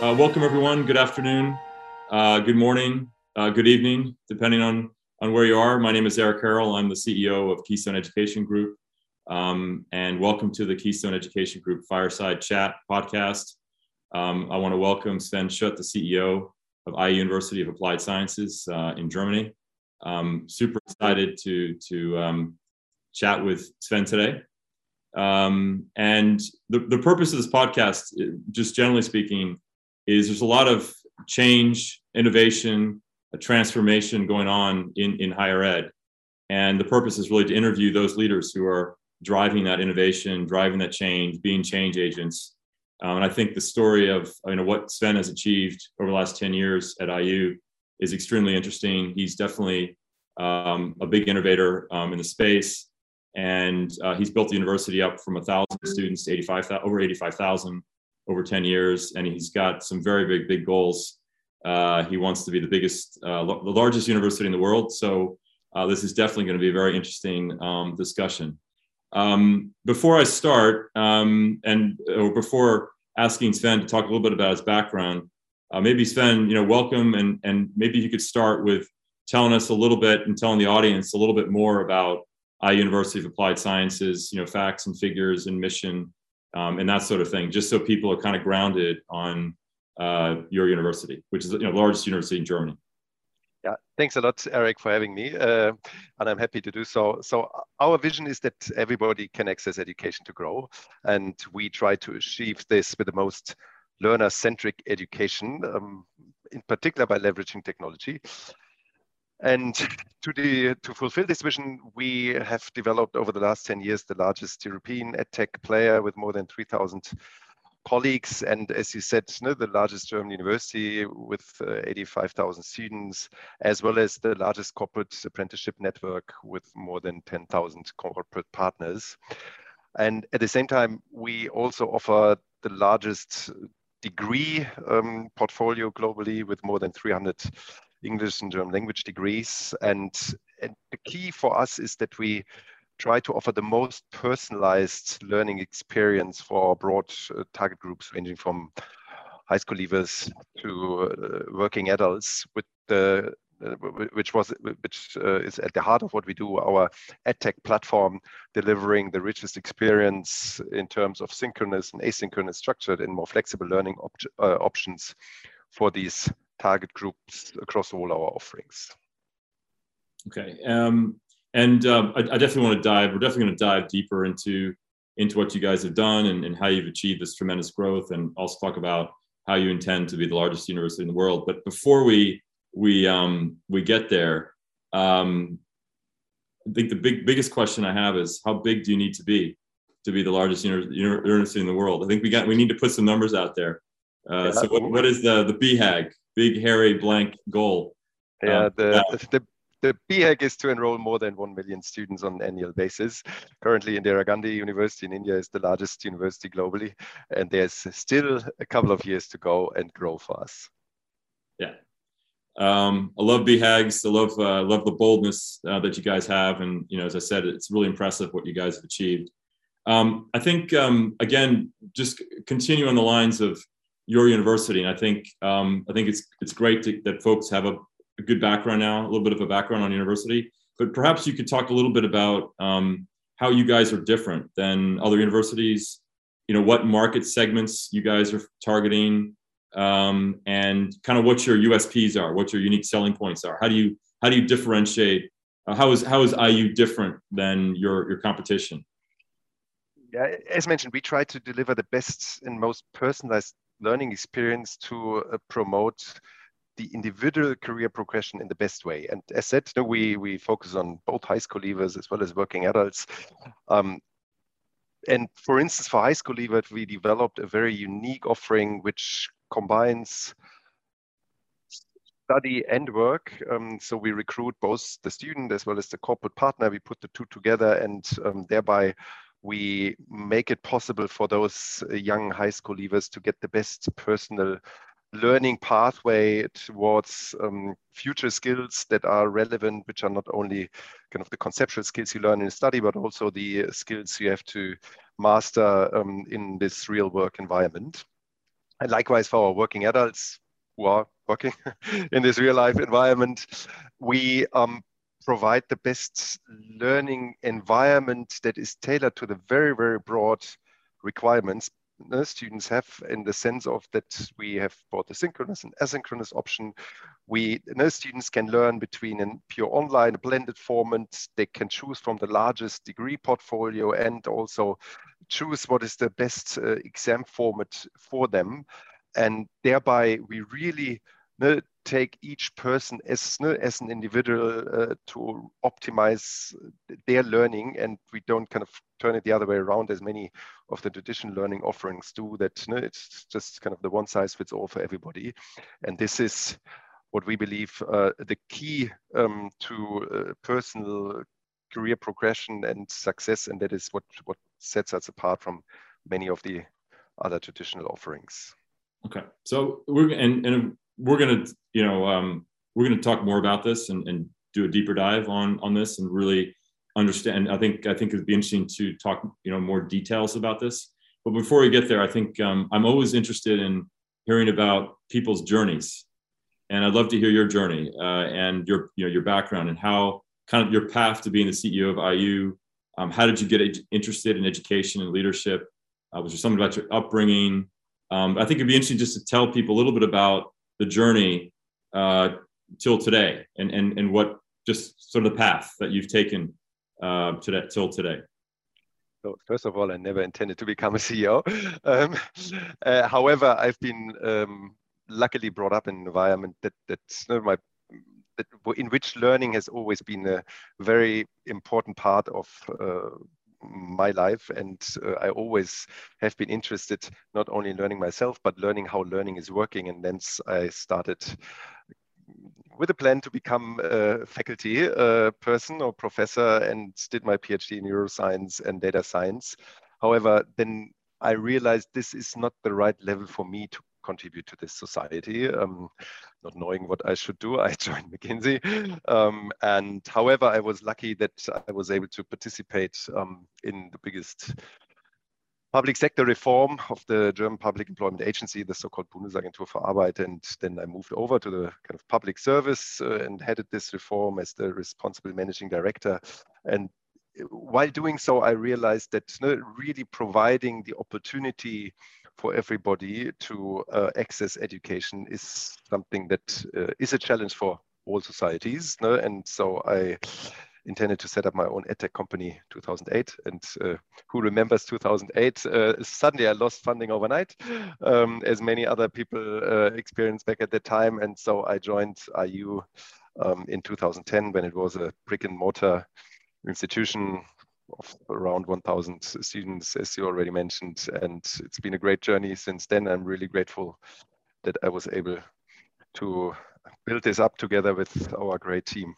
Welcome everyone, good afternoon, good morning, good evening, depending on where you are. My name is Eric Harrell. I'm the CEO of Keystone Education Group, and welcome to the Keystone Education Group Fireside Chat podcast. I want to welcome Sven Schutt, the CEO of IU University of Applied Sciences in Germany. Super excited to chat with Sven today. And the purpose of this podcast, just generally speaking, is there's a lot of change, innovation, a transformation going on in higher ed. And the purpose is really to interview those leaders who are driving that innovation, driving that change, being change agents. And I think the story of what Sven has achieved over the last 10 years at IU is extremely interesting. He's definitely a big innovator in the space. And he's built the university up from 1,000 students to over 85,000 over 10 years. And he's got some very big goals. He wants to be the biggest, the largest university in the world. So this is definitely going to be a very interesting discussion. Before I start, before asking Sven to talk a little bit about his background, maybe Sven, welcome, and maybe you could start with telling us a little bit and telling the audience a little bit more about IU University of Applied Sciences, facts and figures and mission and that sort of thing, just so people are kind of grounded on your university, which is the largest university in Germany. Yeah, thanks a lot, Eric, for having me, and I'm happy to do so. So our vision is that everybody can access education to grow, and we try to achieve this with the most learner-centric education, in particular by leveraging technology. And to fulfill this vision, we have developed over the last 10 years the largest European edtech player with more than 3,000 colleagues. And as you said, the largest German university with 85,000 students, as well as the largest corporate apprenticeship network with more than 10,000 corporate partners. And at the same time, we also offer the largest degree portfolio globally with more than 300 English and German language degrees. And the key for us is that we try to offer the most personalized learning experience for broad target groups, ranging from high school leavers to working adults, with the which is at the heart of what we do, our edtech platform, delivering the richest experience in terms of synchronous and asynchronous, structured and more flexible learning options for these target groups across all our offerings. Okay, I definitely want to dive. We're definitely going to dive deeper into what you guys have done and how you've achieved this tremendous growth, and also talk about how you intend to be the largest university in the world. But before we get there, I think the biggest question I have is, how big do you need to be the largest university in the world? I think we need to put some numbers out there. So what is the BHAG? Big, hairy, blank goal. Yeah, the BHAG is to enroll more than 1 million students on an annual basis. Currently, Indira Gandhi University in India is the largest university globally, and there's still a couple of years to go and grow for us. Yeah. I love BHAGs. I love the boldness that you guys have. And, as I said, it's really impressive what you guys have achieved. I think, again, just continue on the lines of your university, and I think it's great that folks have a good background now, a little bit of a background on university. But perhaps you could talk a little bit about how you guys are different than other universities. What market segments you guys are targeting, and kind of what your USPs are, what your unique selling points are. How do you differentiate? How is IU different than your competition? Yeah, as mentioned, we try to deliver the best and most personalized learning experience to promote the individual career progression in the best way. And as said, we focus on both high school leavers as well as working adults. And for instance, for high school leavers, we developed a very unique offering which combines study and work. So we recruit both the student as well as the corporate partner. We put the two together, and thereby we make it possible for those young high school leavers to get the best personal learning pathway towards future skills that are relevant, which are not only kind of the conceptual skills you learn in study, but also the skills you have to master in this real work environment. And likewise for our working adults who are working in this real life environment, we provide the best learning environment that is tailored to the very, very broad requirements students have, in the sense of that we have both the synchronous and asynchronous option. Students can learn between a pure online, a blended format. They can choose from the largest degree portfolio and also choose what is the best exam format for them. And thereby we really take each person as an individual to optimize their learning, and we don't kind of turn it the other way around as many of the traditional learning offerings do, that it's just kind of the one size fits all for everybody. And this is what we believe the key to personal career progression and success, and that is what sets us apart from many of the other traditional offerings. Okay, so we're going to, we're going to talk more about this and do a deeper dive on this and really understand. I think it'd be interesting to talk, more details about this. But before we get there, I think I'm always interested in hearing about people's journeys, and I'd love to hear your journey and your background and how kind of your path to being the CEO of IU. How did you get interested in education and leadership? Was there something about your upbringing? I think it'd be interesting just to tell people a little bit about the journey till today, and what just sort of the path that you've taken to that till today. So first of all, I never intended to become a CEO. However, I've been luckily brought up in an environment in which learning has always been a very important part of my life, and I always have been interested not only in learning myself, but learning how learning is working. And then I started with a plan to become a faculty person or professor, and did my PhD in neuroscience and data science. However, then I realized this is not the right level for me to contribute to this society. Not knowing what I should do, I joined McKinsey. And however, I was lucky that I was able to participate in the biggest public sector reform of the German public employment agency, the so-called Bundesagentur für Arbeit. And then I moved over to the kind of public service and headed this reform as the responsible managing director. And while doing so, I realized that really providing the opportunity for everybody to access education is something that is a challenge for all societies. And so I intended to set up my own edtech company in 2008. And who remembers 2008? Suddenly I lost funding overnight, as many other people experienced back at that time. And so I joined IU in 2010, when it was a brick and mortar institution of around 1,000 students, as you already mentioned. And it's been a great journey since then. I'm really grateful that I was able to build this up together with our great team.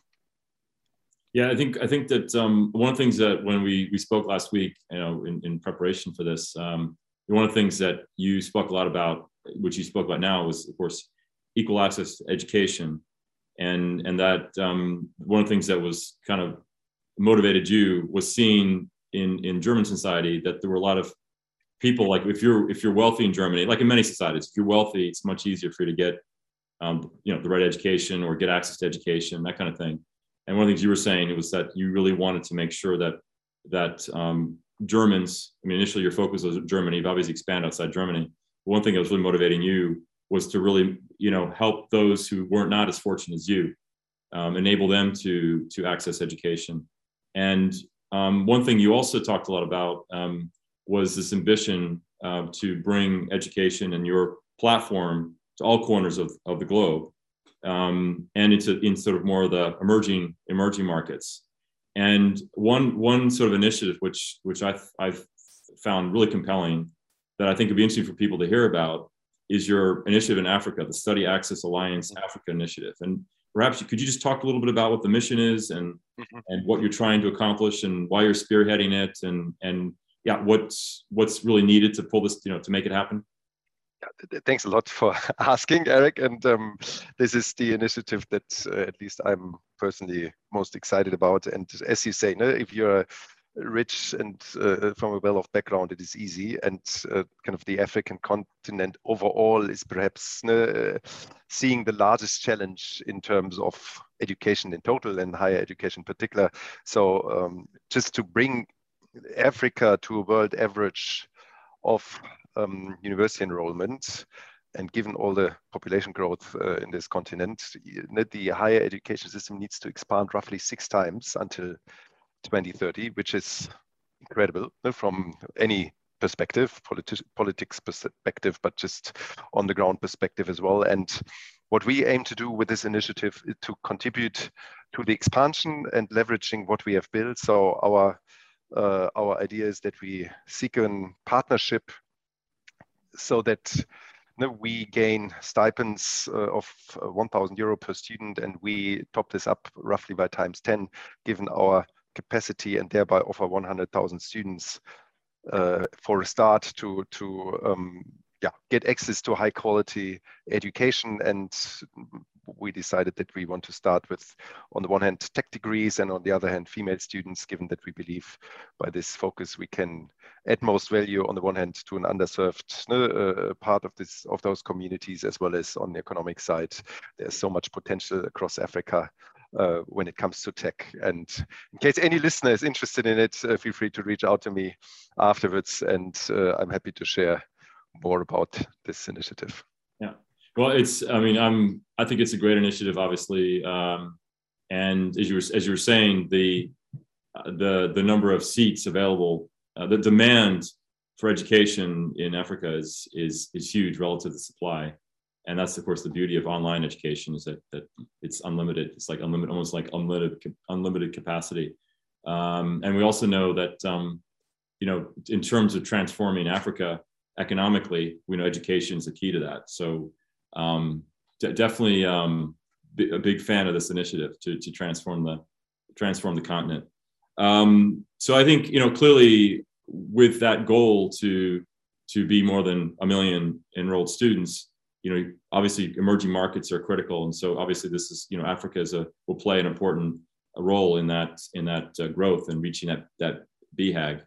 Yeah, I think that one of the things that when we spoke last week, in preparation for this, one of the things that you spoke a lot about, which you spoke about now, was, of course, equal access to education. And that one of the things that was kind of motivated you was seen in German society, that there were a lot of people, like if you're wealthy in Germany, like in many societies, if you're wealthy, it's much easier for you to get the right education or get access to education, that kind of thing. And one of the things you were saying was that you really wanted to make sure that Germans, I mean, initially your focus was Germany, you've obviously expanded outside Germany. But one thing that was really motivating you was to really, help those who were not as fortunate as you, enable them to access education. And one thing you also talked a lot about was this ambition to bring education and your platform to all corners of the globe, and in sort of more of the emerging markets. And one sort of initiative which I've found really compelling, that I think would be interesting for people to hear about, is your initiative in Africa, the Study Access Alliance Africa Initiative. And perhaps could you just talk a little bit about what the mission is and what you're trying to accomplish and why you're spearheading it and what's really needed to pull this, to make it happen? Thanks a lot for asking, Eric. And this is the initiative that at least I'm personally most excited about. And as you say, if you're a rich and from a well-off background, it is easy. And kind of the African continent overall is perhaps seeing the largest challenge in terms of education in total and higher education in particular. So just to bring Africa to a world average of university enrollment, and given all the population growth in this continent, the higher education system needs to expand roughly 6 times until 2030, which is incredible from any perspective, politics perspective, but just on the ground perspective as well. And what we aim to do with this initiative is to contribute to the expansion and leveraging what we have built. So our idea is that we seek a partnership so that we gain stipends of 1,000 euro per student, and we top this up roughly by times 10, given our capacity, and thereby offer 100,000 students for a start to get access to high quality education. And we decided that we want to start with, on the one hand, tech degrees, and on the other hand, female students, given that we believe by this focus we can add most value on the one hand to an underserved part of those communities, as well as on the economic side. There's so much potential across Africa when it comes to tech. And in case any listener is interested in it, feel free to reach out to me afterwards, and I'm happy to share more about this initiative. Yeah. Well, I think it's a great initiative, obviously. And as you were saying, the number of seats available, the demand for education in Africa is huge relative to supply, and that's of course the beauty of online education, is that it's unlimited. It's like unlimited, almost like unlimited capacity. And we also know that in terms of transforming Africa economically, we know education is the key to that. So. Definitely a big fan of this initiative to transform the continent. So I think clearly with that goal to be more than 1 million enrolled students, obviously emerging markets are critical, and so obviously this is Africa will play an important role in that growth and reaching that BHAG.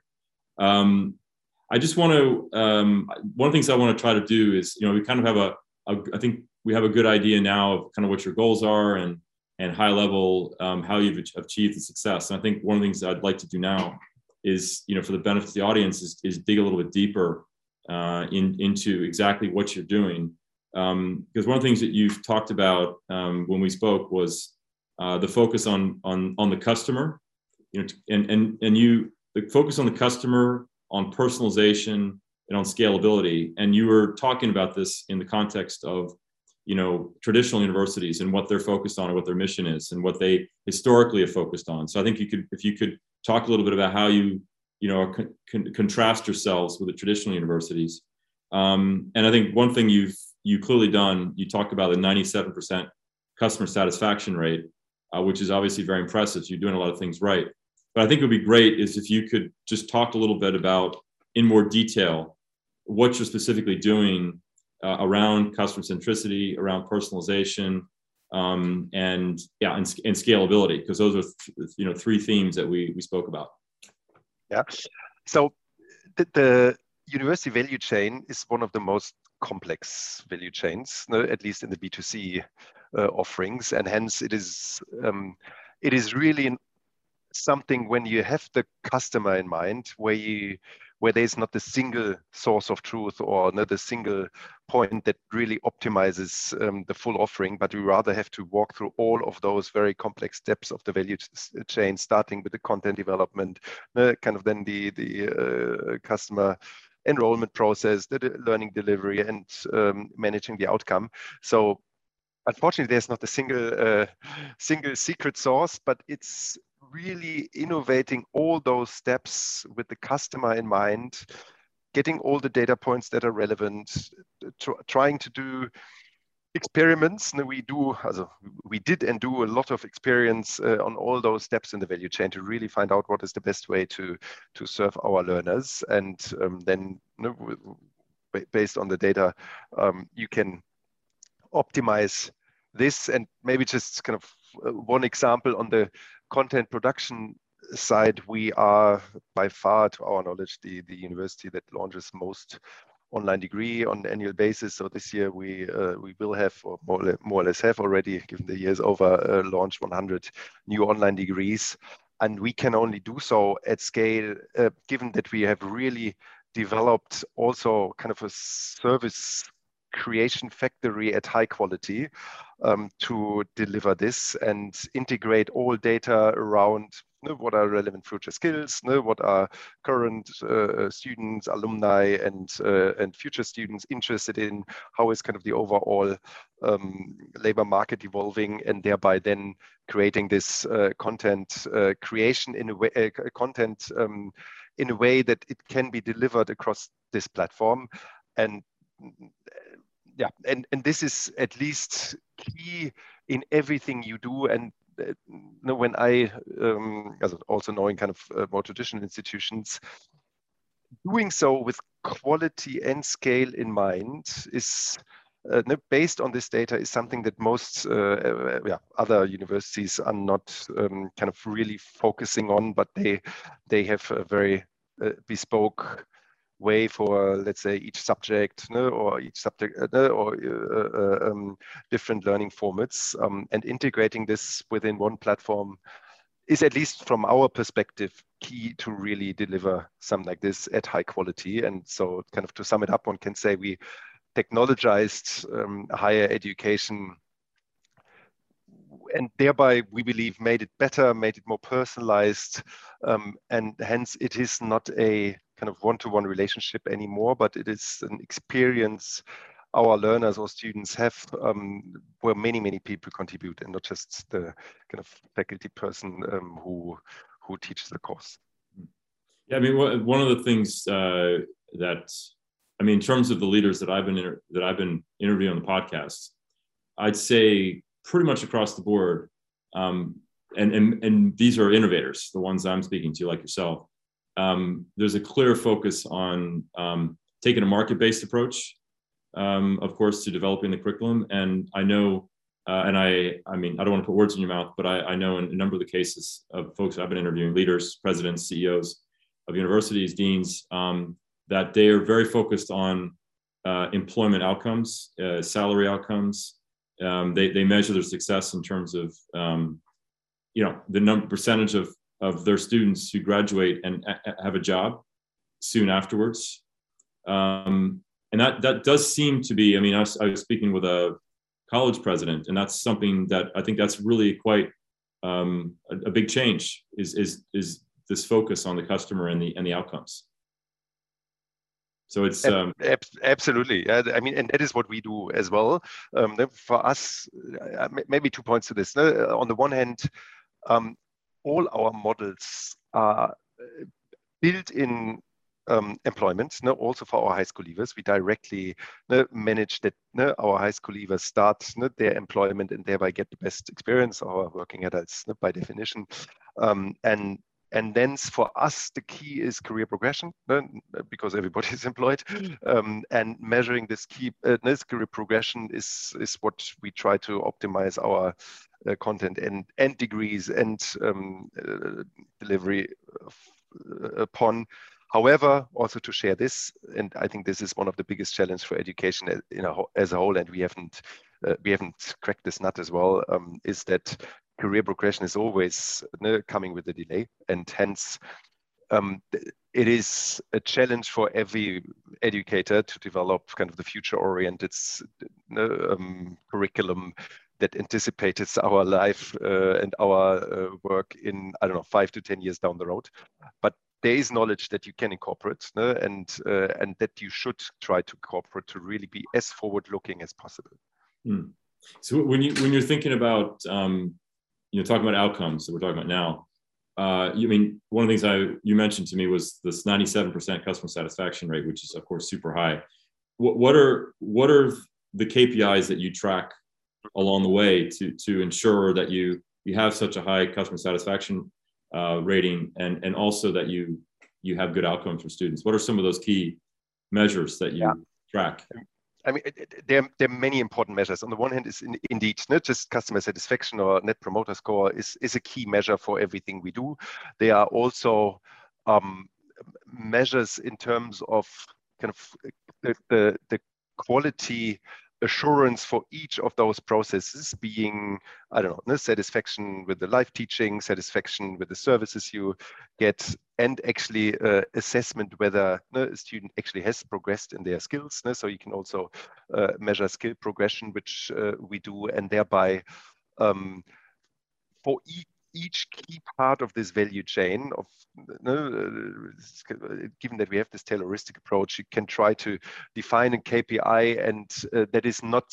I just want to one of the things I want to try to do is we kind of have I think we have a good idea now of kind of what your goals are and high level, how you've achieved the success. And I think one of the things I'd like to do now is, for the benefit of the audience, is dig a little bit deeper into exactly what you're doing. Because one of the things that you've talked about when we spoke was the focus on the customer, the focus on the customer, on personalization, and on scalability. And you were talking about this in the context of, traditional universities and what they're focused on and what their mission is and what they historically have focused on. So I think if you could talk a little bit about how contrast yourselves with the traditional universities. And I think one thing you clearly done, you talked about the 97% customer satisfaction rate, which is obviously very impressive. So you're doing a lot of things right. But I think it would be great is if you could just talk a little bit about, in more detail, what you're specifically doing around customer centricity, around personalization, and scalability, because those are three themes that we spoke about. Yeah. So the university value chain is one of the most complex value chains, at least in the B2C offerings, and hence it is really something when you have the customer in mind, where there's not the single source of truth or not the single point that really optimizes the full offering, but we rather have to walk through all of those very complex steps of the value chain, starting with the content development, kind of then the customer enrollment process, the learning delivery, and managing the outcome. So unfortunately, there's not a single secret source, but it's really innovating all those steps with the customer in mind, getting all the data points that are relevant, trying to do experiments. We did and do a lot of experience on all those steps in the value chain to really find out what is the best way to serve our learners. And then based on the data, you can optimize this. And maybe just kind of one example on the content production side, we are by far, to our knowledge, the university that launches most online degree on an annual basis. So this year we will have, or more or less have already, given the year's over, launched 100 new online degrees. And we can only do so at scale, given that we have really developed also kind of a service creation factory at high quality to deliver this and integrate all data around what are relevant future skills, what are current students, alumni, and future students interested in, how is kind of the overall labor market evolving, and thereby then creating this content creation in a way, content in a way that it can be delivered across this platform. And yeah, and this is at least key in everything you do. And when I, also knowing kind of more traditional institutions, doing so with quality and scale in mind is, based on this data, is something that most other universities are not kind of really focusing on, but they have a very bespoke way for, let's say, each subject, or each subject, or different learning formats, and integrating this within one platform is, at least from our perspective, key to really deliver something like this at high quality. And so, kind of to sum it up, one can say we technologized higher education, and thereby we believe made it better, made it more personalized, and hence it is not a kind of one-to-one relationship anymore, but it is an experience our learners or students have, where many people contribute, and not just the kind of faculty person who teaches the course. Yeah, I mean, one of the things that, I mean, in terms of the leaders that I've been interviewing on the podcast, I'd say pretty much across the board, and these are innovators, the ones I'm speaking to, like yourself. There's a clear focus on taking a market-based approach, of course, to developing the curriculum. And I know, I mean, I don't want to put words in your mouth, but I know in a number of the cases of folks I've been interviewing, leaders, presidents, CEOs of universities, deans, that they are very focused on employment outcomes, salary outcomes. They measure their success in terms of, the percentage of their students who graduate and have a job soon afterwards. And that does seem to be, I mean, I was speaking with a college president, and that's something that I think that's really quite a big change, is this focus on the customer and the outcomes. So it's absolutely. I mean, and that is what we do as well. For us, maybe 2 points to this. On the one hand, all our models are built in employment, also for our high school leavers. We directly manage that our high school leavers start their employment and thereby get the best experience, or working adults by definition. And then for us, the key is career progression, because everybody is employed. And measuring this this career progression is what we try to optimize our content and degrees and delivery upon. However, also to share this, and I think this is one of the biggest challenges for education as a whole, and we haven't cracked this nut as well, is that career progression is always coming with a delay, and hence it is a challenge for every educator to develop kind of the future-oriented curriculum that anticipates our life and our work in, 5 to 10 years down the road. But there is knowledge that you can incorporate and that you should try to incorporate to really be as forward-looking as possible. Mm. So when you're thinking about talking about outcomes that we're talking about now, one of the things you mentioned to me was this 97% customer satisfaction rate, which is of course super high. What are the KPIs that you track along the way to ensure that you have such a high customer satisfaction rating, and also that you have good outcomes for students? What are some of those key measures that you track? I mean, there are many important measures. On the one hand, is indeed not just customer satisfaction or net promoter score is a key measure for everything we do. There are also measures in terms of kind of the quality assurance for each of those processes being, I don't know, satisfaction with the live teaching, satisfaction with the services you get, and actually assessment whether a student actually has progressed in their skills. So you can also measure skill progression, which we do, and thereby for each key part of this value chain of, given that we have this tailoristic approach, you can try to define a KPI, and that is not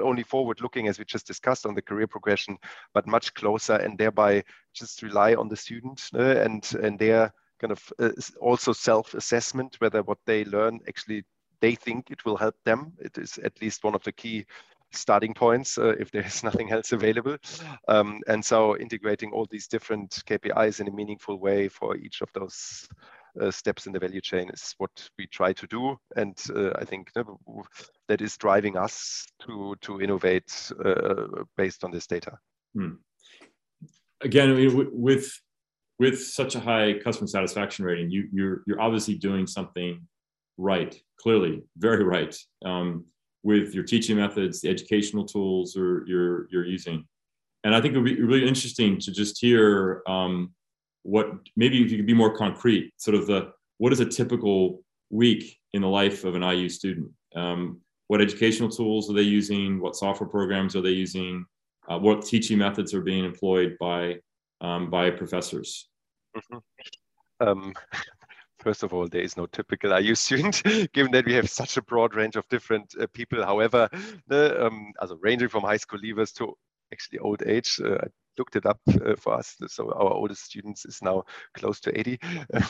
only forward looking, as we just discussed on the career progression, but much closer, and thereby just rely on the student and their kind of also self-assessment, whether what they learn actually they think it will help them. It is at least one of the key starting points if there is nothing else available. And so integrating all these different KPIs in a meaningful way for each of those steps in the value chain is what we try to do. And I think that is driving us to innovate based on this data. Hmm. Again, I mean, with such a high customer satisfaction rating, you're obviously doing something right, clearly, very right. With your teaching methods, the educational tools you're using. And I think it would be really interesting to just hear what, maybe if you could be more concrete, sort of what is a typical week in the life of an IU student? What educational tools are they using? What software programs are they using? What teaching methods are being employed by professors? Mm-hmm. First of all, there is no typical IU student, given that we have such a broad range of different people. However, ranging from high school leavers to actually old age, I looked it up for us. So our oldest students is now close to 80,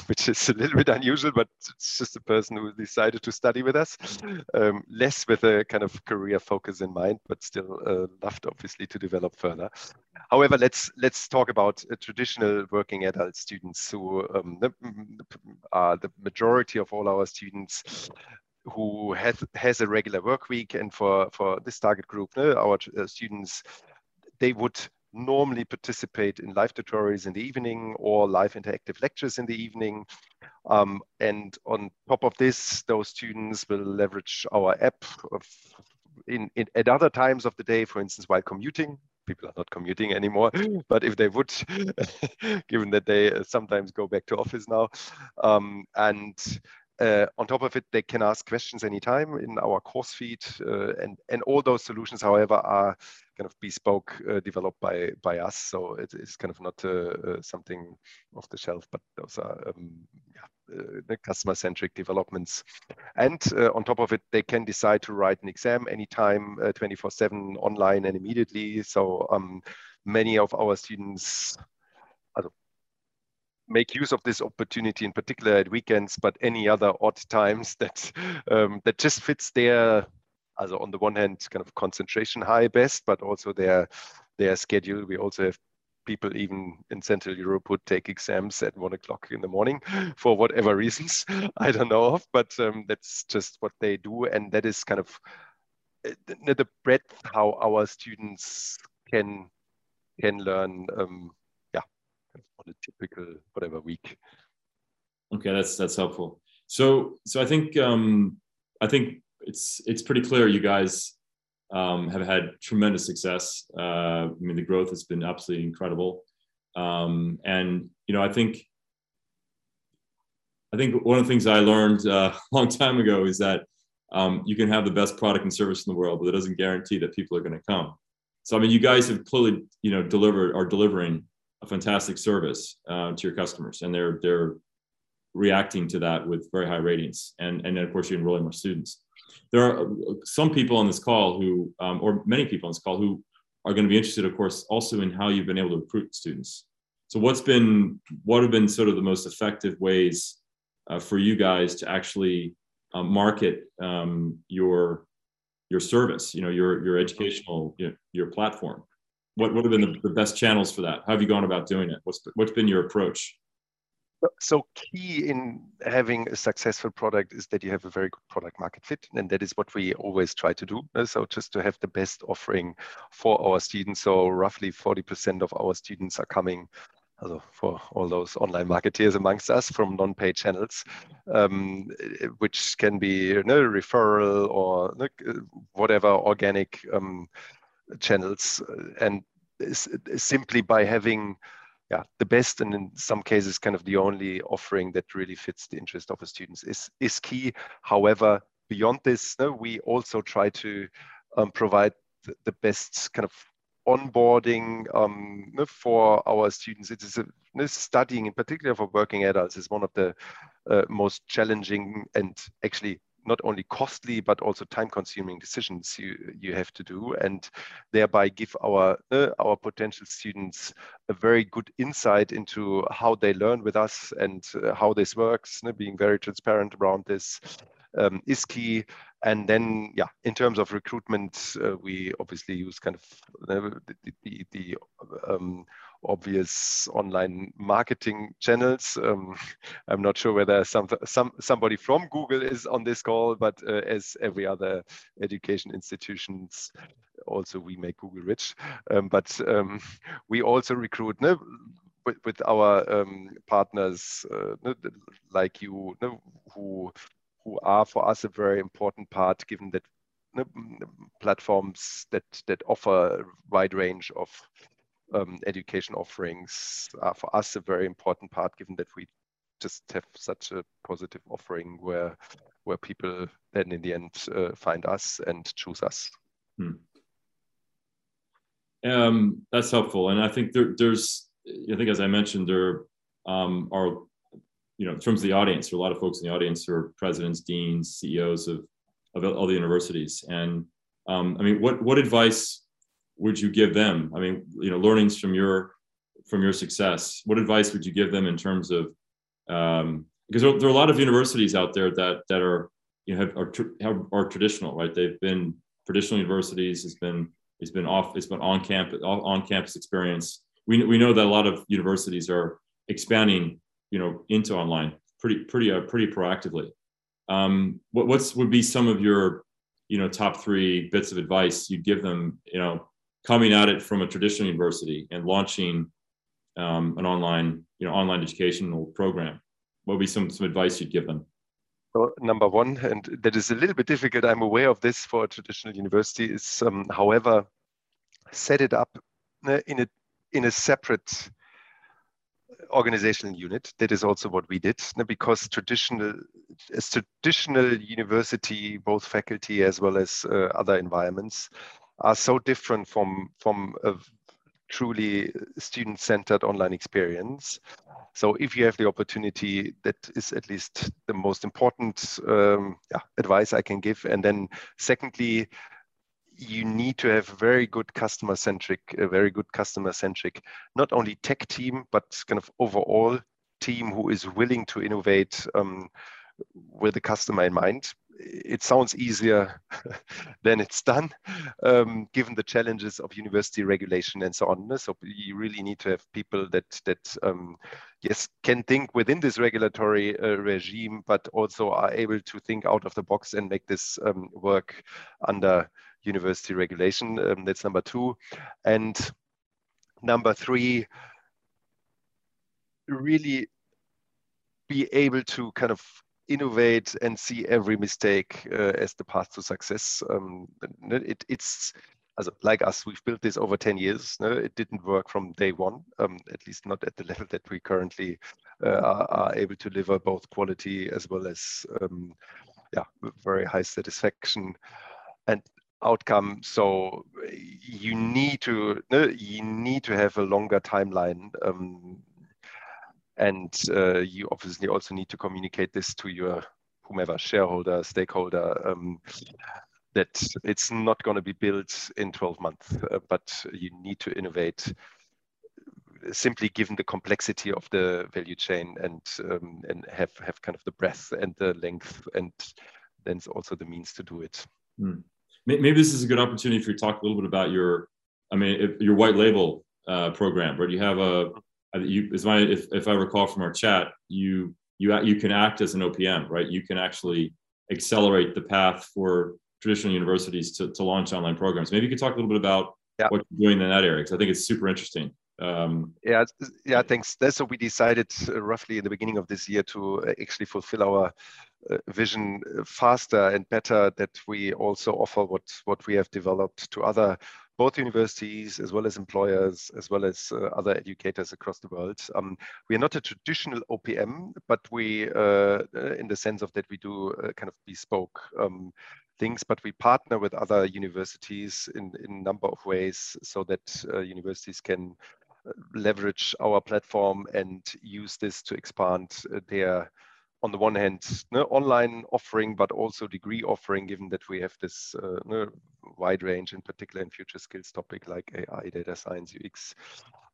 which is a little bit unusual, but it's just a person who decided to study with us, less with a kind of career focus in mind, but still loved, obviously, to develop further. However, let's talk about traditional working adult students who are the majority of all our students, who has a regular work week. And for this target group, our students, they would normally participate in live tutorials in the evening or live interactive lectures in the evening. And on top of this, those students will leverage our app at other times of the day, for instance, while commuting. People are not commuting anymore, but if they would, given that they sometimes go back to office now. On top of it, they can ask questions anytime in our course feed, and all those solutions, however, are kind of bespoke, developed by us. So it is kind of not something off the shelf, but those are customer-centric developments. And on top of it, they can decide to write an exam anytime, 24/7, online and immediately. So many of our students make use of this opportunity, in particular at weekends, but any other odd times that just fits their, on the one hand, kind of concentration high best, but also their schedule. We also have people even in Central Europe would take exams at 1 o'clock in the morning for whatever reasons I don't know of, but that's just what they do. And that is kind of the breadth how our students can learn on a typical whatever week. Okay, that's helpful. So I think it's pretty clear you guys have had tremendous success. I mean, the growth has been absolutely incredible. And I think one of the things I learned a long time ago is that you can have the best product and service in the world, but it doesn't guarantee that people are going to come. So I mean, you guys have clearly delivering a fantastic service to your customers, and they're reacting to that with very high ratings, and then of course you're enrolling more students. There are some people on this call who, or many people on this call who are going to be interested, of course, also in how you've been able to recruit students. So what have been sort of the most effective ways for you guys to actually market your service, your educational, your platform? What have been the best channels for that? How have you gone about doing it? What's been your approach? So key in having a successful product is that you have a very good product market fit, and that is what we always try to do. So just to have the best offering for our students. So roughly 40% of our students are coming, for all those online marketeers amongst us, from non-paid channels, which can be referral or whatever organic channels, and simply by having the best, and in some cases kind of the only offering that really fits the interest of the students is key. However, beyond this, we also try to provide the best kind of onboarding for our students. It is studying, in particular for working adults, is one of the most challenging and actually not only costly but also time-consuming decisions you have to do, and thereby give our potential students a very good insight into how they learn with us and how this works. Being very transparent around this is key. And then, in terms of recruitment, we obviously use kind of the obvious online marketing channels. I'm not sure whether somebody from Google is on this call, but as every other education institutions, also we make Google rich. But we also recruit with our partners like you, who are for us a very important part, given that platforms that offer a wide range of education offerings are for us a very important part, given that we just have such a positive offering where people then in the end find us and choose us. That's helpful, and I think there's as I mentioned, there are, in terms of the audience, there are a lot of folks in the audience who are presidents, deans, CEOs of all the universities. And what advice would you give them? Learnings from your success. What advice would you give them in terms of, because there are a lot of universities out there that are are traditional, right? They've been traditional universities. It's been on campus experience. We know that a lot of universities are expanding into online pretty proactively. Would be some of your, top three bits of advice you'd give them, coming at it from a traditional university and launching an online, online educational program? What would be some advice you'd give them? So number one, and that is a little bit difficult, I'm aware of this for a traditional university, is, however, set it up in a separate organizational unit. That is also what we did, because traditional university, both faculty as well as other environments, are so different from a truly student-centered online experience. So if you have the opportunity, that is at least the most important advice I can give. And then secondly, you need to have a very good customer-centric, not only tech team, but kind of overall team who is willing to innovate with the customer in mind. It sounds easier than it's done, given the challenges of university regulation and so on. So you really need to have people that can think within this regulatory regime, but also are able to think out of the box and make this work under university regulation. That's number two. And number three, really be able to kind of innovate and see every mistake as the path to success. It's like us, we've built this over 10 years. It didn't work from day one, at least not at the level that we currently are able to deliver both quality as well as very high satisfaction and outcome. So you need to have a longer timeline. And you obviously also need to communicate this to your whomever, shareholder, stakeholder, that it's not going to be built in 12 months, but you need to innovate simply given the complexity of the value chain, and have kind of the breadth and the length, and then also the means to do it. Maybe this is a good opportunity for you to talk a little bit about your white label program, where you have a if I recall from our chat, you can act as an OPM, right? You can actually accelerate the path for traditional universities to launch online programs. Maybe you could talk a little bit about what you're doing in that area, because I think it's super interesting. Yeah, thanks. So we decided roughly in the beginning of this year to actually fulfill our vision faster and better, that we also offer what we have developed to other both universities as well as employers, as well as other educators across the world. We are not a traditional OPM, but we, in the sense of that, we do kind of bespoke things, but we partner with other universities in a number of ways, so that universities can leverage our platform and use this to expand their, on the one hand, online offering, but also degree offering, given that we have this wide range, in particular in future skills topic like AI, data science, UX,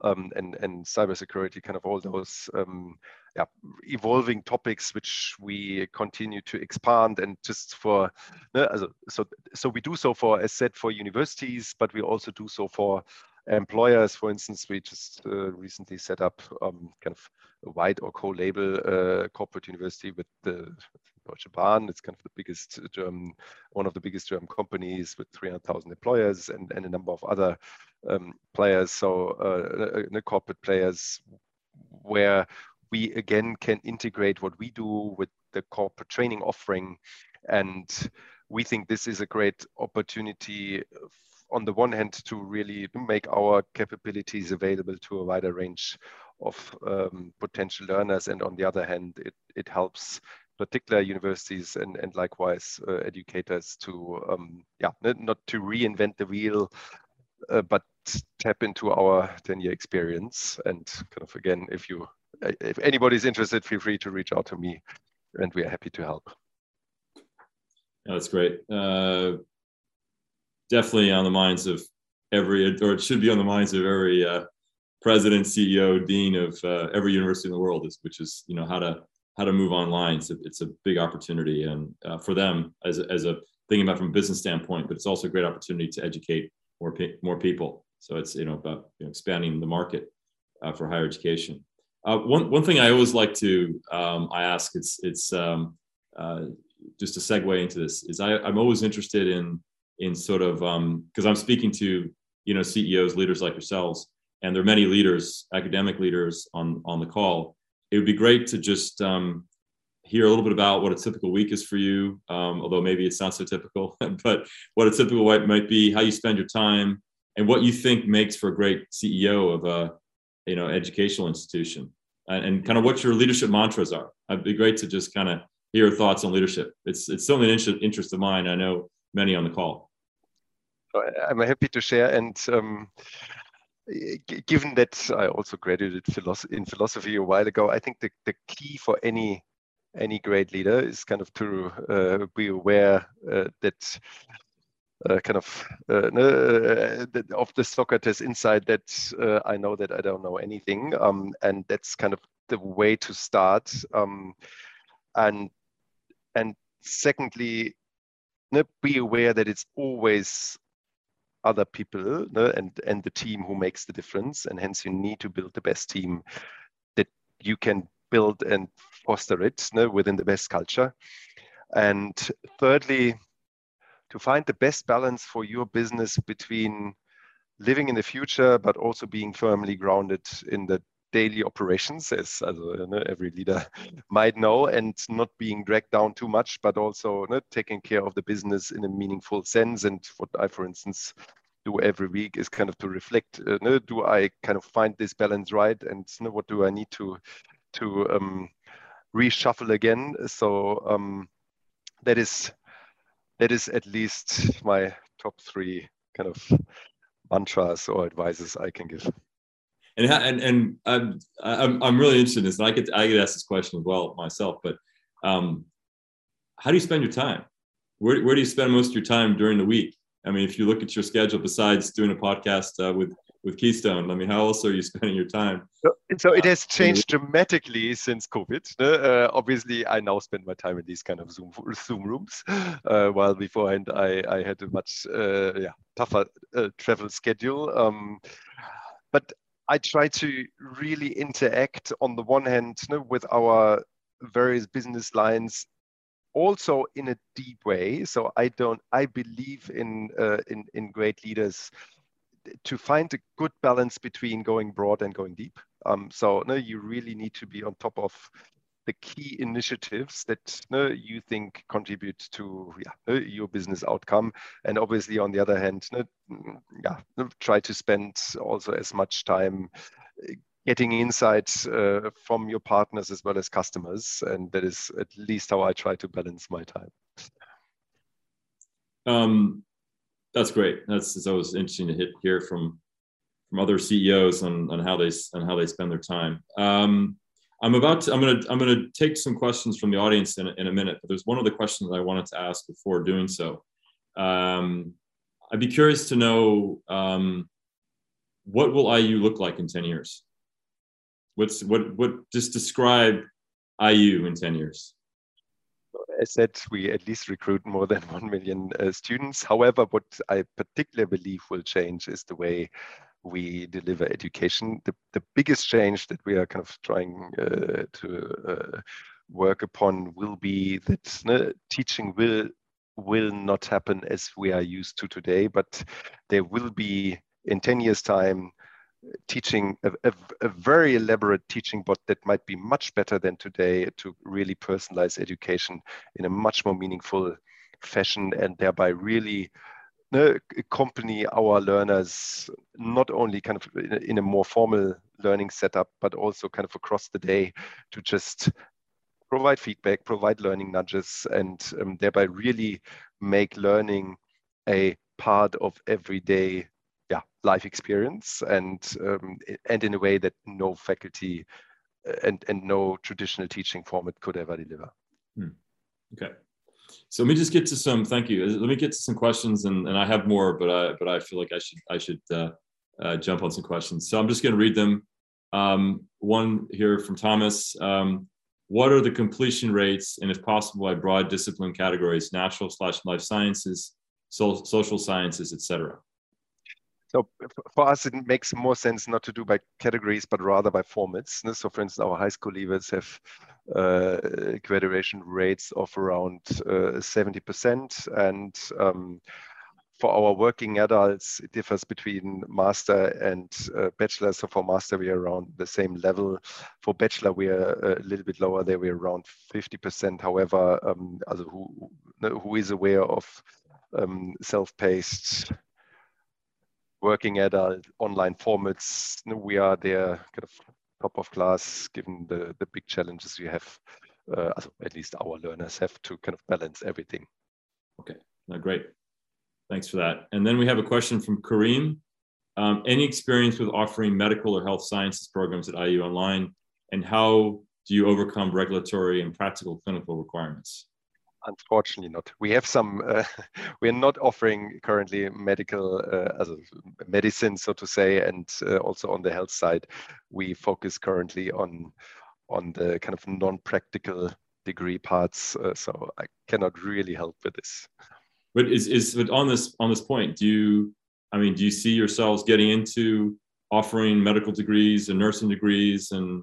and cybersecurity, kind of all those evolving topics, which we continue to expand. And just for, so we do so for, as said, for universities, but we also do so for employers. For instance, we just recently set up kind of a wide or co-label corporate university with the Deutsche Bahn. It's kind of the biggest German, one of the biggest German companies, with 300,000 employers and a number of other players. So the corporate players, where we again can integrate what we do with the corporate training offering. And we think this is a great opportunity on the one hand to really make our capabilities available to a wider range of potential learners, and on the other hand, it helps particular universities and likewise educators to not to reinvent the wheel, but tap into our 10-year experience. And kind of again, if anybody's interested, feel free to reach out to me, and we are happy to help. Yeah, that's great. Definitely on the minds of it should be on the minds of every president, CEO, dean of every university in the world, which is, how to move online. So it's a big opportunity, and for them as a thinking about from a business standpoint, but it's also a great opportunity to educate more people. So it's, about expanding the market for higher education. One thing I always like to ask, just to segue into this, is I'm always interested in sort of, because I'm speaking to, CEOs, leaders like yourselves, and there are many leaders, academic leaders on the call. It would be great to just hear a little bit about what a typical week is for you, although maybe it's not so typical, but what a typical week might be, how you spend your time, and what you think makes for a great CEO of a, educational institution, and kind of what your leadership mantras are. It'd be great to just kind of hear your thoughts on leadership. It's certainly an interest of mine. I know many on the call. I'm happy to share, and given that I also graduated in philosophy a while ago, I think the key for any great leader is kind of to be aware that of the Socrates insight that I know that I don't know anything, and that's kind of the way to start. And secondly, be aware that it's always other people and the team who makes the difference, and hence you need to build the best team that you can build and foster it within the best culture. And thirdly, to find the best balance for your business between living in the future, but also being firmly grounded in the daily operations, as every leader might know, and not being dragged down too much, but also taking care of the business in a meaningful sense. And what I, for instance, do every week is kind of to reflect, do I kind of find this balance right? And what do I need to reshuffle again? So that is at least my top three kind of mantras or advices I can give. And I'm really interested in this, and I could ask this question as well myself. But how do you spend your time? Where do you spend most of your time during the week? I mean, if you look at your schedule, besides doing a podcast with Keystone, I mean, how else are you spending your time? So it has changed dramatically since COVID. Obviously, I now spend my time in these kind of Zoom rooms, while beforehand I had a much tougher travel schedule. But I try to really interact on the one hand, you know, with our various business lines, also in a deep way. So I believe in great leaders to find a good balance between going broad and going deep. So no, you really need to be on top of the key initiatives that you think contribute to your business outcome, and obviously on the other hand, try to spend also as much time getting insights from your partners as well as customers, and that is at least how I try to balance my time. That's great. It's always interesting to hear from other CEOs on how they spend their time. I'm going to take some questions from the audience in a minute, but there's one other question that I wanted to ask before doing so. I'd be curious to know, what will IU look like in 10 years? Just describe IU in 10 years. As said, we at least recruit more than 1 million students. However, what I particularly believe will change is the way we deliver education. The biggest change that we are kind of trying to work upon will be that teaching will not happen as we are used to today, but there will be, in 10 years' time, teaching, a very elaborate teaching bot that might be much better than today to really personalize education in a much more meaningful fashion, and thereby really accompany our learners, not only kind of in a more formal learning setup, but also kind of across the day to just provide feedback, provide learning nudges, and thereby really make learning a part of everyday life experience, and in a way that no faculty and no traditional teaching format could ever deliver. Okay. So let me just get to some. Thank you. Let me get to some questions, and I have more, but I feel like I should jump on some questions. So I'm just going to read them. One here from Thomas. What are the completion rates, and if possible, by broad discipline categories: natural/life sciences, social sciences, etc. So for us, it makes more sense not to do by categories, but rather by formats. So for instance, our high school leavers have graduation rates of around 70%. And for our working adults, it differs between master and bachelor. So for master, we are around the same level. For bachelor, we are a little bit lower. There we are around 50%. However, who is aware of self-paced working adult online formats, we are there kind of top of class, given the big challenges we have, at least our learners have to kind of balance everything. Okay, no, great. Thanks for that. And then we have a question from Kareem. Any experience with offering medical or health sciences programs at IU online, and how do you overcome regulatory and practical clinical requirements? Unfortunately not. We have some, we're not offering currently medical, medicine, so to say, and also on the health side, we focus currently on the kind of non-practical degree parts. So I cannot really help with this. But but on this point, do you see yourselves getting into offering medical degrees and nursing degrees and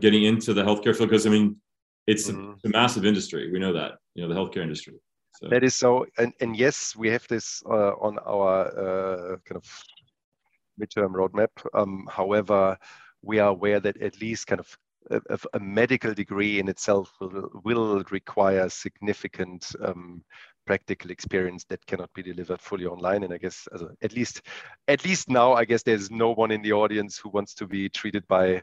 getting into the healthcare field? Because I mean, it's a massive industry. We know that, the healthcare industry. So. That is so. And yes, we have this on our kind of midterm roadmap. However, we are aware that at least kind of a medical degree in itself will require significant practical experience that cannot be delivered fully online. And I guess at least now, I guess there's no one in the audience who wants to be treated by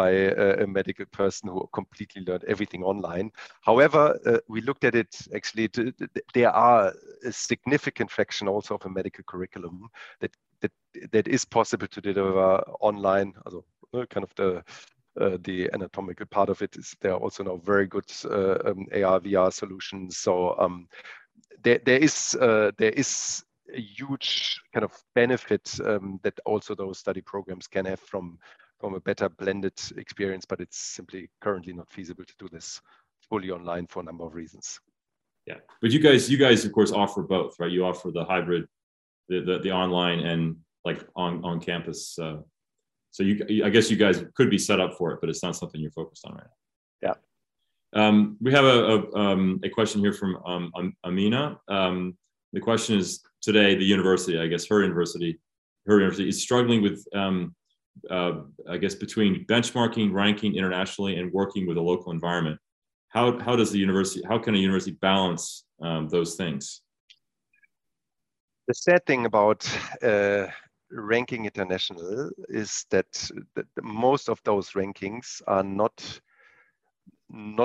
a medical person who completely learned everything online. However, we looked at it actually, there are a significant fraction also of a medical curriculum that is possible to deliver online. Also, kind of the anatomical part of it is, there are also now very good AR, VR solutions. So there is a huge kind of benefit that also those study programs can have from a better blended experience, but it's simply currently not feasible to do this fully online for a number of reasons. Yeah, but you guys of course offer both, right? You offer the hybrid, the online and like on campus So you, I guess you guys could be set up for it, but it's not something you're focused on right now. Yeah. We have a question here from Amina. The question is, today the university, I guess her university is struggling with, I guess, between benchmarking, ranking internationally, and working with a local environment. How does the university, how can a university balance those things? The sad thing about ranking international is that most of those rankings are not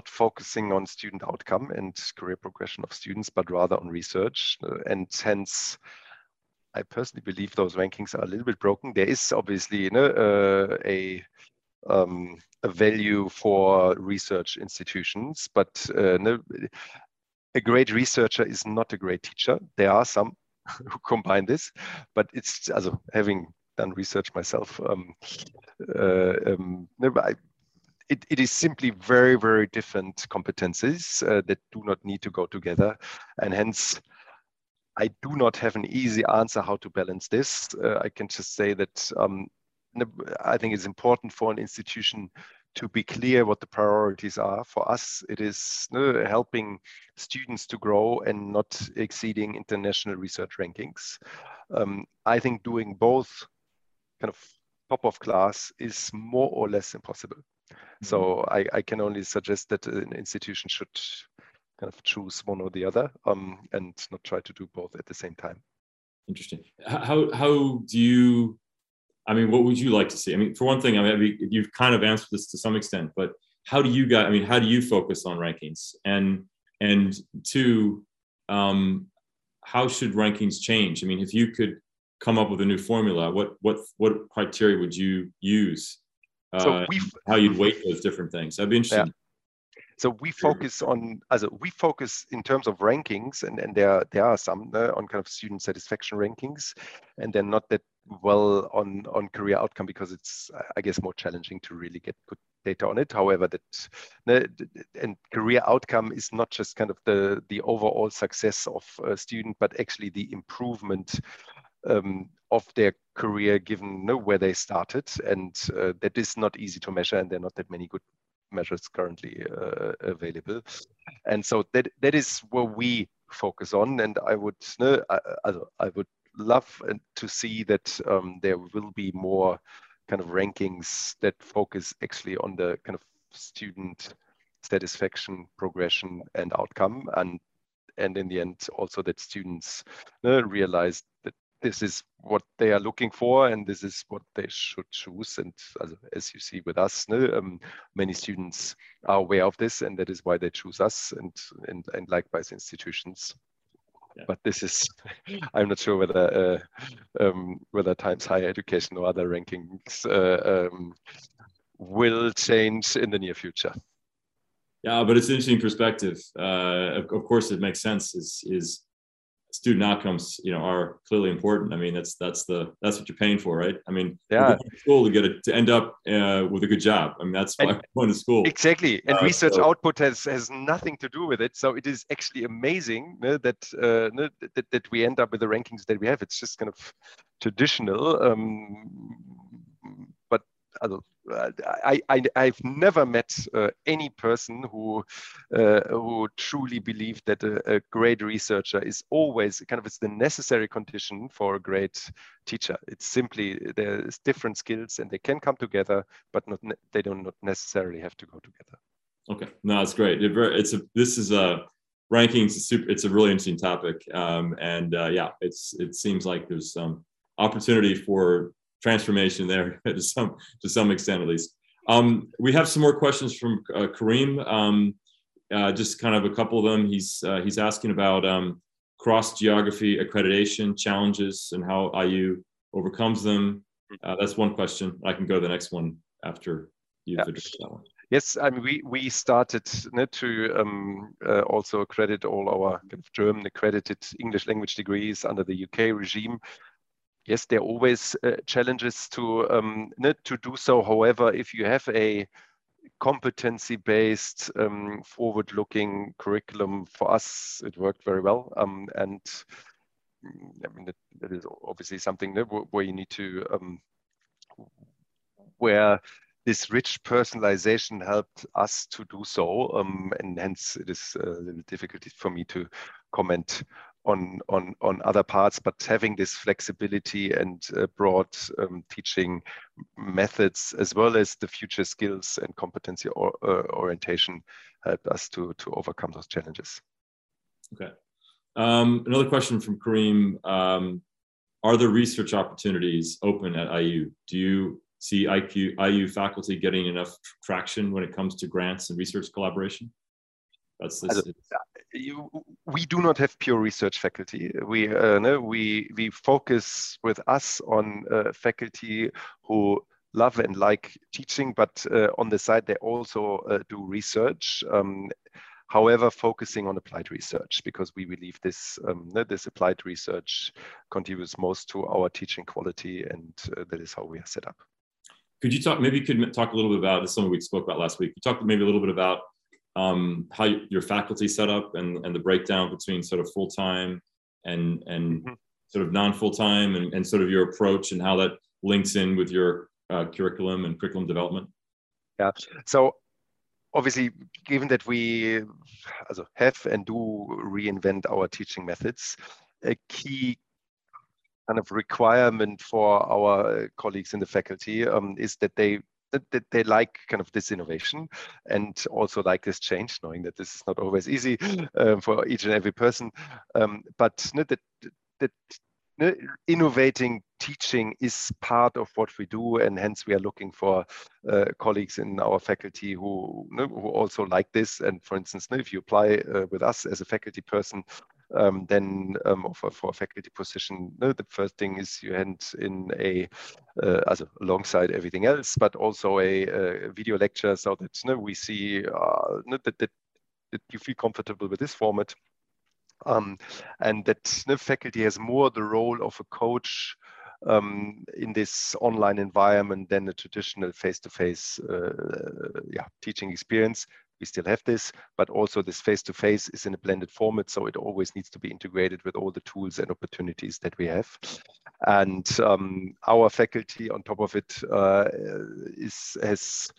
focusing on student outcome and career progression of students, but rather on research. And hence, I personally believe those rankings are a little bit broken. There is obviously, you know, a value for research institutions, but no, a great researcher is not a great teacher. There are some who combine this, but it's, as having done research myself, it is simply very, very different competencies that do not need to go together, and hence I do not have an easy answer how to balance this. I can just say that I think it's important for an institution to be clear what the priorities are. For us, it is helping students to grow and not exceeding international research rankings. I think doing both kind of top of class is more or less impossible. Mm-hmm. So I can only suggest that an institution should kind of choose one or the other, and not try to do both at the same time. Interesting. How do you, I mean, what would you like to see? I mean, for one thing, I mean, you've kind of answered this to some extent, but how do you guys, I mean, how do you focus on rankings? And two, how should rankings change? I mean, if you could come up with a new formula, what criteria would you use? So how you'd weight those different things? That'd be interesting. Yeah. So we focus on, in terms of rankings, and there are some on kind of student satisfaction rankings, and they're not that well on career outcome, because it's, I guess, more challenging to really get good data on it. However, that, and career outcome is not just kind of the overall success of a student, but actually the improvement of their career given where they started, and that is not easy to measure, and there are not that many good measures currently available, and so that is where we focus on. And I would love to see that there will be more kind of rankings that focus actually on the kind of student satisfaction, progression, and outcome, and in the end also that students realize that this is what they are looking for, and this is what they should choose. And as you see with us, many students are aware of this, and that is why they choose us, and likewise institutions. Yeah. But this is, I'm not sure whether Times Higher Education or other rankings will change in the near future. Yeah, but it's an interesting perspective. Of course, it makes sense. Is student outcomes, you know, are clearly important. I mean, that's what you're paying for, right? I mean, yeah, we're going to school to get it, to end up with a good job. I mean, that's why we're going to school. Exactly. And research output has nothing to do with it. So it is actually amazing that we end up with the rankings that we have. It's just kind of traditional. But I've never met any person who truly believed that a great researcher is always kind of, it's the necessary condition for a great teacher. It's simply, there's different skills and they can come together, but they do not necessarily have to go together. Okay, no, it's great. Rankings is super. It's a really interesting topic, yeah, it seems like there's some opportunity for transformation there to some extent, at least. We have some more questions from Kareem. Just kind of a couple of them. He's asking about cross-geography accreditation challenges and how IU overcomes them. That's one question. I can go to the next one after you've addressed that one. Yes, I mean, we started to also accredit all our kind of German accredited English language degrees under the UK regime. Yes, there are always challenges to do so. However, if you have a competency-based, forward-looking curriculum, for us, it worked very well. And I mean, that is obviously something where you need to where this rich personalization helped us to do so, and hence it is a little difficult for me to comment on other parts, but having this flexibility and broad teaching methods, as well as the future skills and competency orientation, helped us to overcome those challenges. Okay. Another question from Kareem. Are there research opportunities open at IU? Do you see IU faculty getting enough traction when it comes to grants and research collaboration? That's this. We do not have pure research faculty. We focus with us on faculty who love and like teaching, but on the side they also do research. However, focusing on applied research, because we believe this this applied research contributes most to our teaching quality, and that is how we are set up. Could you talk? Maybe you could talk a little bit about this. Something we spoke about last week. You talked maybe a little bit about how your faculty set up and the breakdown between sort of full time and mm-hmm. sort of non full time, and sort of your approach and how that links in with your curriculum and curriculum development. Yeah. So obviously, given that we have and do reinvent our teaching methods, a key kind of requirement for our colleagues in the faculty is that they like kind of this innovation and also like this change, knowing that this is not always easy for each and every person, but that innovating teaching is part of what we do, and hence we are looking for colleagues in our faculty who also like this. And for instance, if you apply with us as a faculty person, for a faculty position, the first thing is you hand in a, alongside everything else, but also a video lecture, so that we see that you feel comfortable with this format. And that faculty has more the role of a coach in this online environment than the traditional face-to-face teaching experience. We still have this, but also this face-to-face is in a blended format, so it always needs to be integrated with all the tools and opportunities that we have. And our faculty, on top of it, has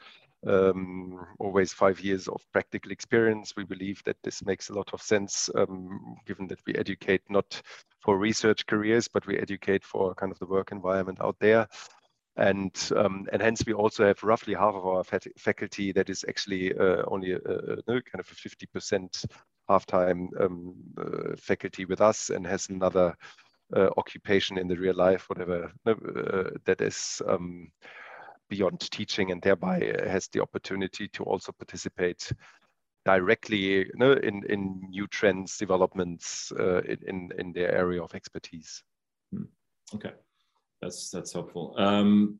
always 5 years of practical experience. We believe that this makes a lot of sense, given that we educate not for research careers, but we educate for kind of the work environment out there. And hence we also have roughly half of our faculty that is actually only kind of a 50% half-time faculty with us, and has another occupation in the real life, whatever that is, beyond teaching, and thereby has the opportunity to also participate directly in new trends, developments in their area of expertise. Okay, that's helpful.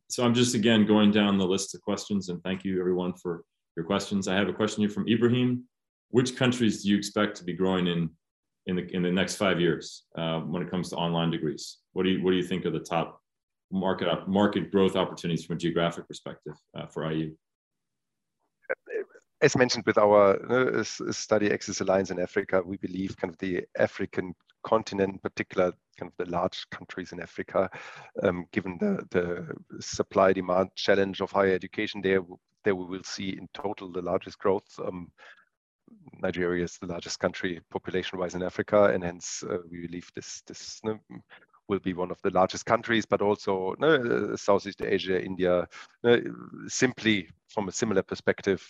So I'm just again going down the list of questions, and thank you everyone for your questions. I have a question here from Ibrahim. Which countries do you expect to be growing in the next 5 years when it comes to online degrees? What do you think are the top market growth opportunities from a geographic perspective for IU? As mentioned, with our Study Access Alliance in Africa, we believe kind of the African continent, in particular kind of the large countries in Africa, given the supply-demand challenge of higher education there we will see in total the largest growth. Nigeria is the largest country population-wise in Africa, and hence we believe this will be one of the largest countries, but also Southeast Asia, India, simply from a similar perspective,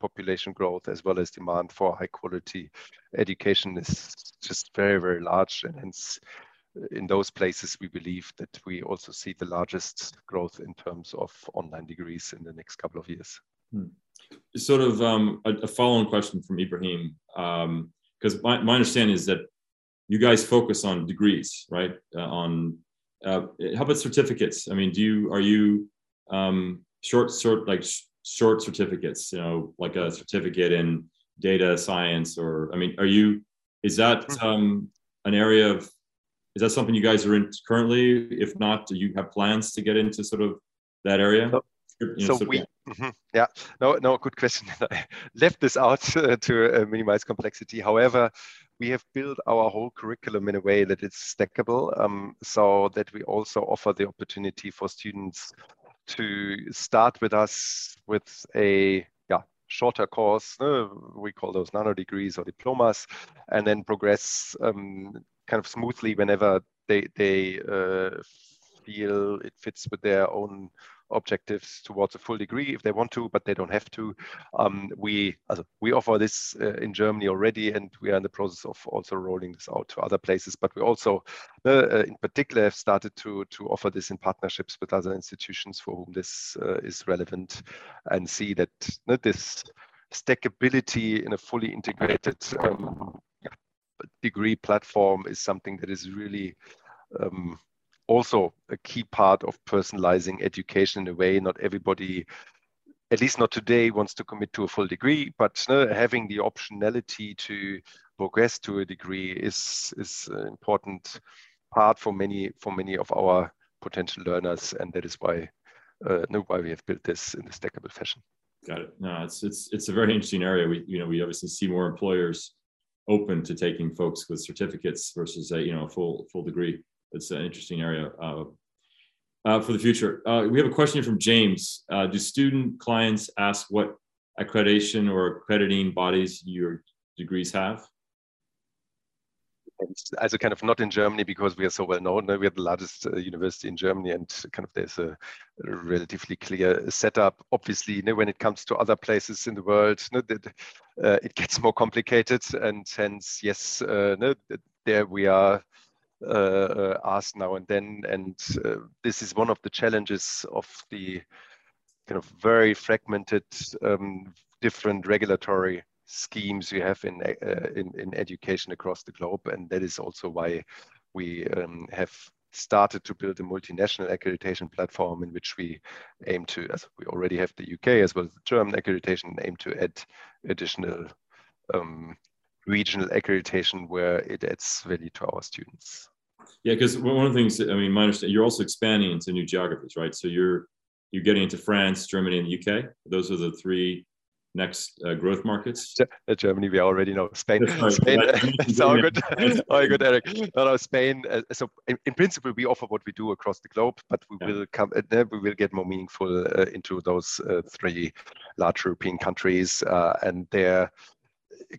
population growth as well as demand for high quality education is just very, very large. And hence in those places, we believe that we also see the largest growth in terms of online degrees in the next couple of years. Sort of a follow-on question from Ibrahim, because my understanding is that you guys focus on degrees, right? How about certificates? I mean, are you short certificates? You know, like a certificate in data science, or I mean, is that something you guys are in currently? If not, do you have plans to get into sort of that area? Good question. I left this out to minimize complexity. However, we have built our whole curriculum in a way that it's stackable, so that we also offer the opportunity for students to start with us with a shorter course, we call those nano degrees or diplomas, and then progress kind of smoothly whenever they feel it fits with their own objectives towards a full degree if they want to, but they don't have to. We offer this in Germany already, and we are in the process of also rolling this out to other places. But we also, in particular, have started to offer this in partnerships with other institutions for whom this is relevant, and see that this stackability in a fully integrated degree platform is something that is really also a key part of personalizing education in a way. Not everybody, at least not today, wants to commit to a full degree, but having the optionality to progress to a degree is an important part for many of our potential learners, and that is why we have built this in this stackable fashion. Got it. No, it's a very interesting area. We obviously see more employers open to taking folks with certificates versus a full degree. It's an interesting area for the future. We have a question from James. Do student clients ask what accreditation or accrediting bodies your degrees have? As a kind of not in Germany, because we are so well known. We are the largest university in Germany, and kind of there's a relatively clear setup. Obviously, when it comes to other places in the world, it gets more complicated, and hence, yes, there we are. Asked now and then, and this is one of the challenges of the kind of very fragmented different regulatory schemes we have in education across the globe, and that is also why we have started to build a multinational accreditation platform in which we aim to, as we already have the UK as well as the German accreditation, aim to add additional regional accreditation where it adds value to our students. Yeah, because one of the things, my understanding, you're also expanding into new geographies, right? So you're getting into France, Germany, and the UK. Those are the three next growth markets. Germany, we already know. Spain, right. Spain. So good, oh, good, Eric. No, Spain. So in principle, we offer what we do across the globe, but we will come. We will get more meaningful into those three large European countries, and they're.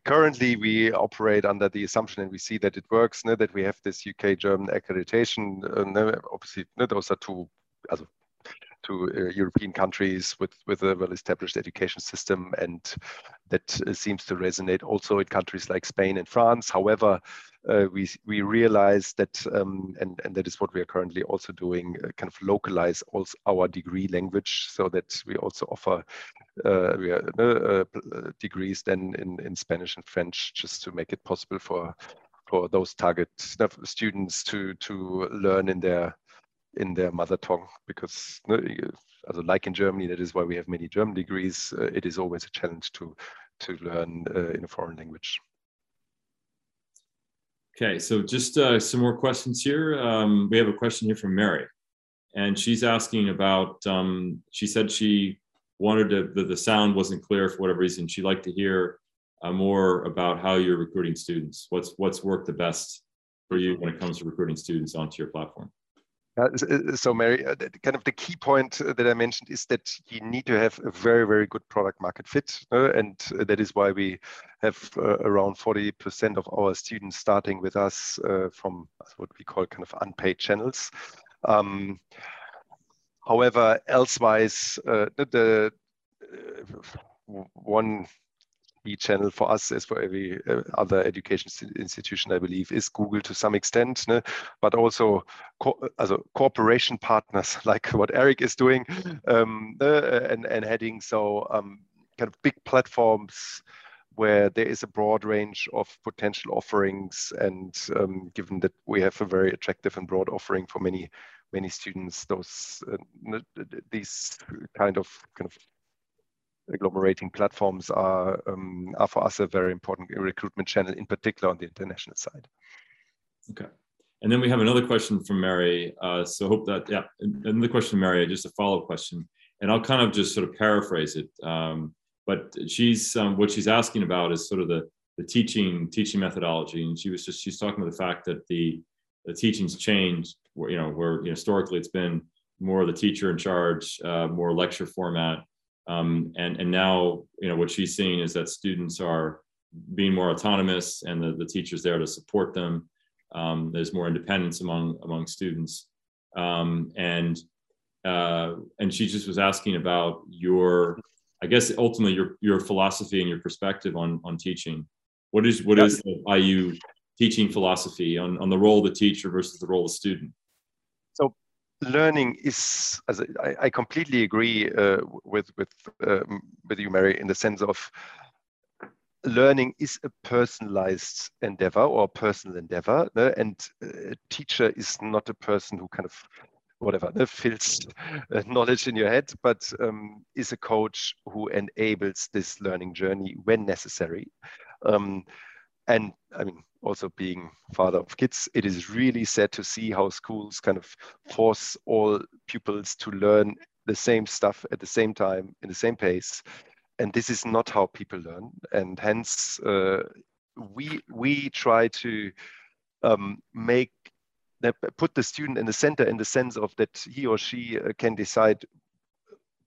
Currently, we operate under the assumption, and we see that it works, that we have this UK-German accreditation. Obviously, those are two European countries with a well-established education system, and that seems to resonate also in countries like Spain and France. However, we realize that, and that is what we are currently also doing, kind of localize also our degree language so that we also offer degrees then in Spanish and French, just to make it possible for those target students to learn in their mother tongue, because like in Germany, that is why we have many German degrees. It is always a challenge to learn in a foreign language. Okay, so just some more questions here. We have a question here from Mary, and she's asking about, she said she wanted the sound wasn't clear for whatever reason. She'd like to hear more about how you're recruiting students. What's worked the best for you when it comes to recruiting students onto your platform? So Mary, kind of the key point that I mentioned is that you need to have a very, very good product market fit. And that is why we have around 40% of our students starting with us from what we call kind of unpaid channels. However, elsewise, one channel for us, as for every other education institution, I believe, is Google to some extent, but also corporation partners like what Eric is doing and heading. So kind of big platforms where there is a broad range of potential offerings, and given that we have a very attractive and broad offering for many students, those these kind of agglomerating platforms are for us a very important recruitment channel, in particular on the international side. Okay, and then we have another question from Mary. So hope that, another question from Mary, just a follow-up question, and I'll kind of just sort of paraphrase it. But she's what she's asking about is sort of the teaching methodology, and she's talking about the fact that the teachings changed. Where historically it's been more the teacher in charge, more lecture format. And now, what she's seeing is that students are being more autonomous and the teacher's there to support them. There's more independence among students. And she just was asking about your, I guess, ultimately your philosophy and your perspective on teaching. What is the IU teaching philosophy on the role of the teacher versus the role of the student? So learning is, as I completely agree with you, Mary, in the sense of learning is a personalized endeavor or personal endeavor, and a teacher is not a person who kind of fills knowledge in your head, but is a coach who enables this learning journey when necessary. And I mean, also being father of kids, it is really sad to see how schools kind of force all pupils to learn the same stuff at the same time, in the same pace. And this is not how people learn. And hence, we try to put the student in the center, in the sense of that he or she can decide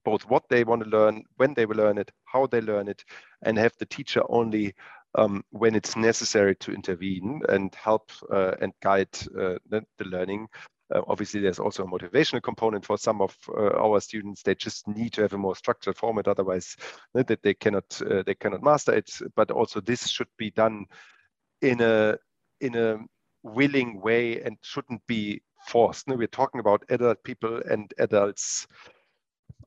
both what they want to learn, when they will learn it, how they learn it, and have the teacher only when it's necessary to intervene and help and guide the learning. Obviously, there's also a motivational component for some of our students. They just need to have a more structured format, otherwise that they cannot master it. But also this should be done in a willing way and shouldn't be forced. We're talking about adult people, and adults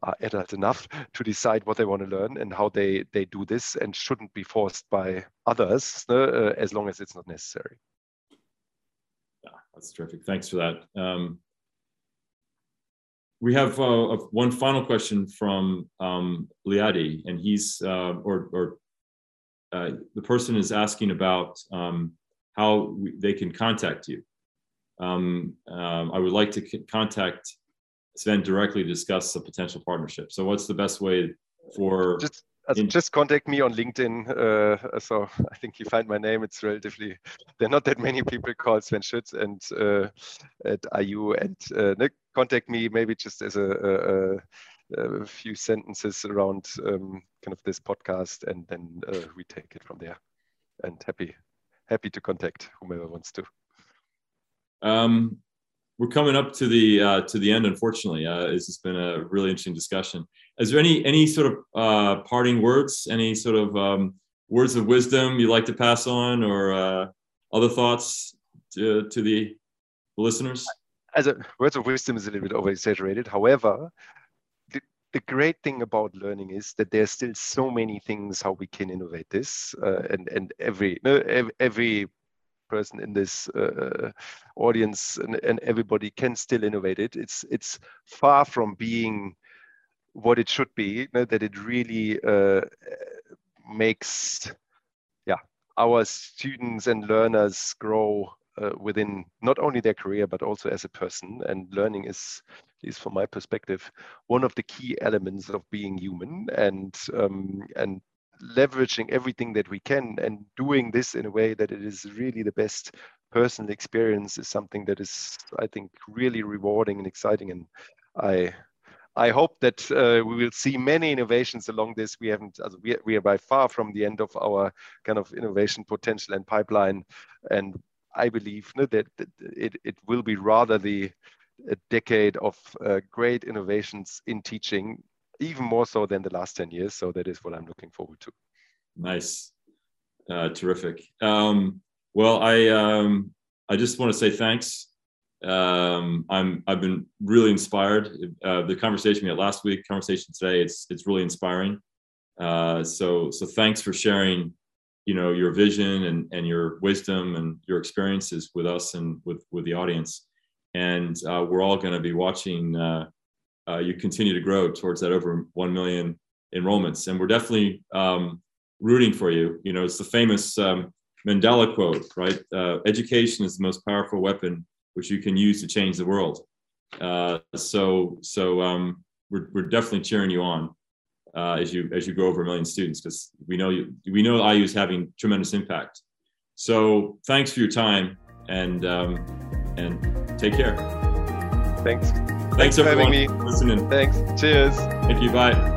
are adult enough to decide what they want to learn and how they do this, and shouldn't be forced by others as long as it's not necessary. Yeah, that's terrific. Thanks for that. We have one final question from Liadi, and he's the person is asking about how they can contact you. I would like to contact Sven directly to discuss a potential partnership. So what's the best way for... Just contact me on LinkedIn. So I think you find my name. It's relatively, there are not that many people called Sven Schutt and at IU, and contact me maybe just as a few sentences around kind of this podcast, and then we take it from there. And happy to contact whomever wants to. We're coming up to the end, unfortunately. This has been a really interesting discussion. Is there any sort of parting words, any sort of words of wisdom you'd like to pass on, or other thoughts to the listeners? Words of wisdom is a little bit overexaggerated. However, the great thing about learning is that there's still so many things how we can innovate this, and every person in this audience and everybody can still innovate it. It's far from being what it should be, that it really makes our students and learners grow within not only their career but also as a person. And learning is, at least from my perspective, one of the key elements of being human, and leveraging everything that we can and doing this in a way that it is really the best personal experience is something that is, I think, really rewarding and exciting. And I hope that we will see many innovations along this. We are by far from the end of our kind of innovation potential and pipeline, and I believe that it will be rather a decade of great innovations in teaching, even more so than the last 10 years. So that is what I'm looking forward to. Nice. Terrific. Well, I just want to say thanks. I've been really inspired. The conversation we had last week, conversation today, it's really inspiring. So thanks for sharing, your vision and your wisdom and your experiences with us and with the audience. And we're all going to be watching you continue to grow towards that over 1 million enrollments. And we're definitely rooting for you. It's the famous Mandela quote, right? Education is the most powerful weapon which you can use to change the world. So we're definitely cheering you on as you go over 1 million students, because we know IU is having tremendous impact. So thanks for your time, and take care. Thanks. Thanks everyone for listening. Thanks. Cheers. Thank you. Bye.